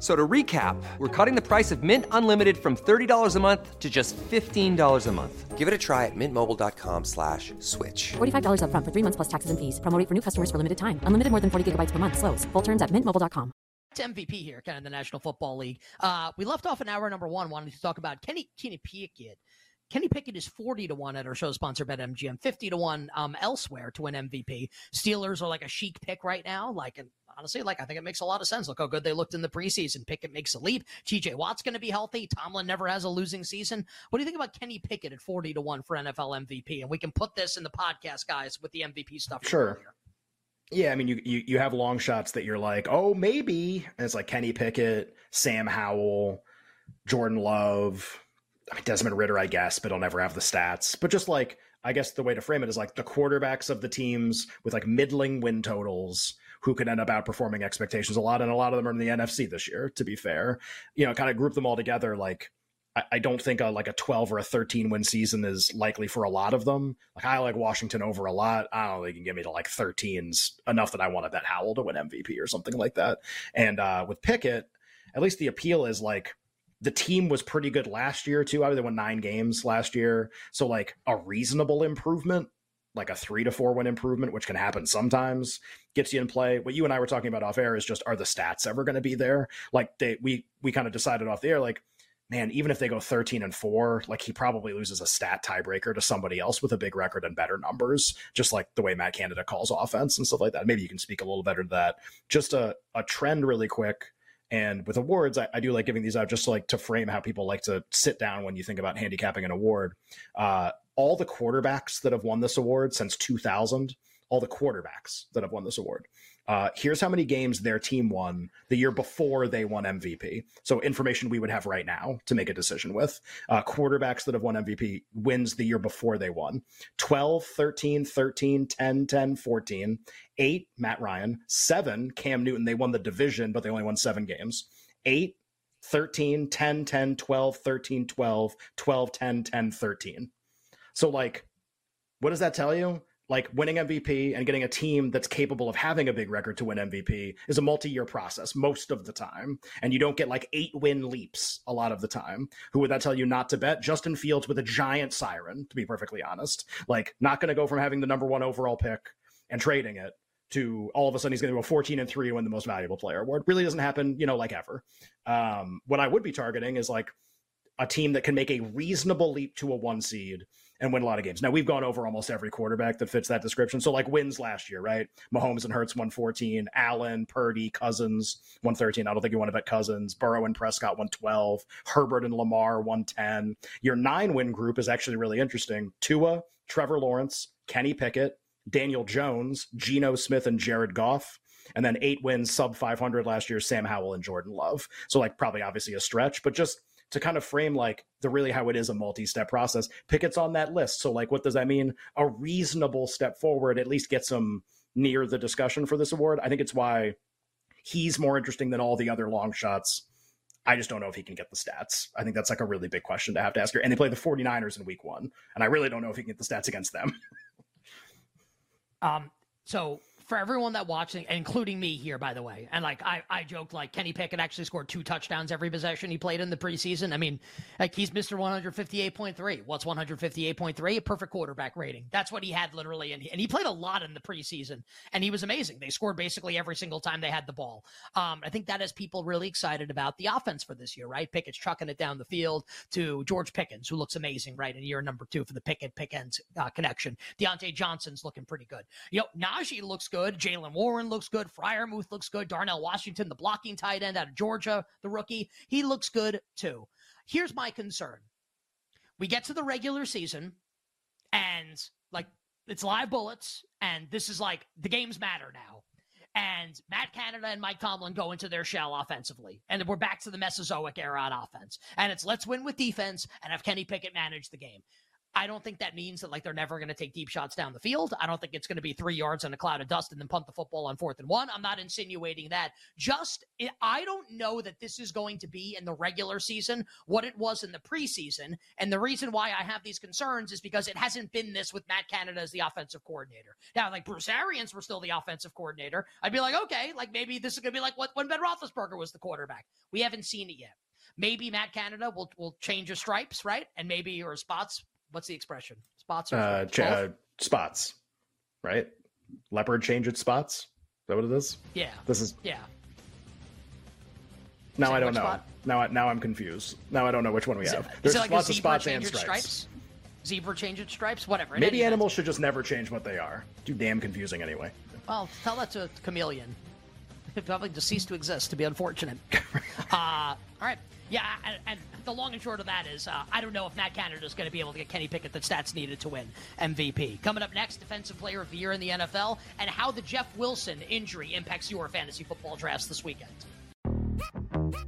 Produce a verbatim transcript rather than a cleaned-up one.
So to recap, we're cutting the price of Mint Unlimited from thirty dollars a month to just fifteen dollars a month. Give it a try at mintmobile.com slash switch. forty-five dollars up front for three months plus taxes and fees. Promo rate for new customers for limited time. Unlimited more than forty gigabytes per month. Slows full terms at mint mobile dot com. To M V P here, kind of the National Football League. Uh, we left off in hour number one, wanted to talk about Kenny, Kenny Pickett. Kenny Pickett is forty to one at our show sponsor, BetMGM, fifty to one um, elsewhere to win M V P. Steelers are like a chic pick right now, like an Honestly, like, I think it makes a lot of sense. Look how good they looked in the preseason. Pickett makes a leap. T J Watt's going to be healthy. Tomlin never has a losing season. What do you think about Kenny Pickett at forty to one for N F L M V P? And we can put this in the podcast, guys, with the M V P stuff. Sure. Earlier. Yeah, I mean, you, you you have long shots that you're like, oh, maybe. And it's like Kenny Pickett, Sam Howell, Jordan Love, I mean, Desmond Ritter, I guess, but he'll never have the stats. But just like, I guess the way to frame it is like the quarterbacks of the teams with like middling win totals who could end up outperforming expectations a lot. And a lot of them are in the N F C this year, to be fair. You know, kind of group them all together. Like, I, I don't think a, like a twelve or a thirteen win season is likely for a lot of them. Like, I like Washington over a lot. I don't know, they can get me to like thirteens enough that I want to bet Howell to win M V P or something like that. And uh, with Pickett, at least the appeal is like, the team was pretty good last year too. I mean, they won nine games last year. So like a reasonable improvement, like a three to four win improvement, which can happen sometimes, gets you in play. What you and I were talking about off air is just, are the stats ever going to be there? Like they, we, we kind of decided off the air, like, man, even if they go thirteen and four, like he probably loses a stat tiebreaker to somebody else with a big record and better numbers, just like the way Matt Canada calls offense and stuff like that. Maybe you can speak a little better to that. Just a, a trend really quick. And with awards, I, I do like giving these out just to like to frame how people like to sit down when you think about handicapping an award. Uh, all the quarterbacks that have won this award since two thousand, all the quarterbacks that have won this award. Uh, here's how many games their team won the year before they won M V P. So information we would have right now to make a decision with. Uh, quarterbacks that have won M V P wins the year before they won. twelve, thirteen, thirteen, ten, ten, fourteen. eight, Matt Ryan. seven, Cam Newton. They won the division, but they only won seven games. eight, thirteen, ten, ten, twelve, thirteen, twelve, twelve, ten, ten, thirteen. So like, what does that tell you? Like winning M V P and getting a team that's capable of having a big record to win M V P is a multi-year process most of the time. And you don't get like eight win leaps a lot of the time. Who would that tell you not to bet? Justin Fields with a giant siren, to be perfectly honest, like not going to go from having the number one overall pick and trading it to all of a sudden he's going to go fourteen and three and win the most valuable player award. Really doesn't happen, you know, like ever. Um, what I would be targeting is like a team that can make a reasonable leap to a one seed and win a lot of games. Now, we've gone over almost every quarterback that fits that description. So, like, wins last year, right? Mahomes and Hurts won fourteen. Allen, Purdy, Cousins won thirteen. I don't think you want to bet Cousins. Burrow and Prescott won twelve. Herbert and Lamar won ten. Your nine-win group is actually really interesting. Tua, Trevor Lawrence, Kenny Pickett, Daniel Jones, Geno Smith, and Jared Goff. And then eight wins, sub five hundred last year, Sam Howell and Jordan Love. So, like, probably obviously a stretch, but just to kind of frame like the really how it is a multi-step process. Pickett's on that list. So like, what does that mean? A reasonable step forward at least gets him near the discussion for this award. I think it's why he's more interesting than all the other long shots. I just don't know if he can get the stats. I think that's like a really big question to have to ask her. And they play the 49ers in week one. And I really don't know if he can get the stats against them. um, So for everyone that watched, including me here, by the way, and like I, I joked, like Kenny Pickett actually scored two touchdowns every possession he played in the preseason. I mean, like he's Mister one fifty-eight point three. What's one fifty-eight point three? A perfect quarterback rating. That's what he had literally, and he, and he played a lot in the preseason, and he was amazing. They scored basically every single time they had the ball. Um, I think that has people really excited about the offense for this year, right? Pickett's chucking it down the field to George Pickens, who looks amazing, right? In year number two for the Pickett Pickens uh, connection. Deontay Johnson's looking pretty good. You know, Najee looks good. Jalen Warren looks good. Freiermuth looks good. Darnell Washington, the blocking tight end out of Georgia, the rookie, he looks good too. Here's my concern. We get to the regular season and like it's live bullets and this is like the games matter now. And Matt Canada and Mike Tomlin go into their shell offensively. And we're back to the Mesozoic era on offense. And it's let's win with defense and have Kenny Pickett manage the game. I don't think that means that like they're never going to take deep shots down the field. I don't think it's going to be three yards in a cloud of dust and then punt the football on fourth and one. I'm not insinuating that. Just, I don't know that this is going to be in the regular season what it was in the preseason. And the reason why I have these concerns is because it hasn't been this with Matt Canada as the offensive coordinator. Now, like Bruce Arians were still the offensive coordinator. I'd be like, okay, like maybe this is going to be like what when Ben Roethlisberger was the quarterback. We haven't seen it yet. Maybe Matt Canada will will change his stripes, right? And maybe your spots. What's the expression? Spots or uh, ch- uh, spots, right? Leopard change its spots. Is that what it is? Yeah. This is yeah. Now is I don't know. Spot? Now I, now I'm confused. Now I don't know which one we is have. It, There's like lots of spots and stripes. stripes. Zebra change its stripes. Whatever. Maybe animals should just never change what they are. Too damn confusing anyway. Well, tell that to a chameleon. It probably just ceased to exist. To be unfortunate. uh, all right. Yeah, and, and the long and short of that is uh, I don't know if Matt Canada is going to be able to get Kenny Pickett the stats needed to win M V P. Coming up next, Defensive Player of the Year in the N F L and how the Jeff Wilson injury impacts your fantasy football drafts this weekend.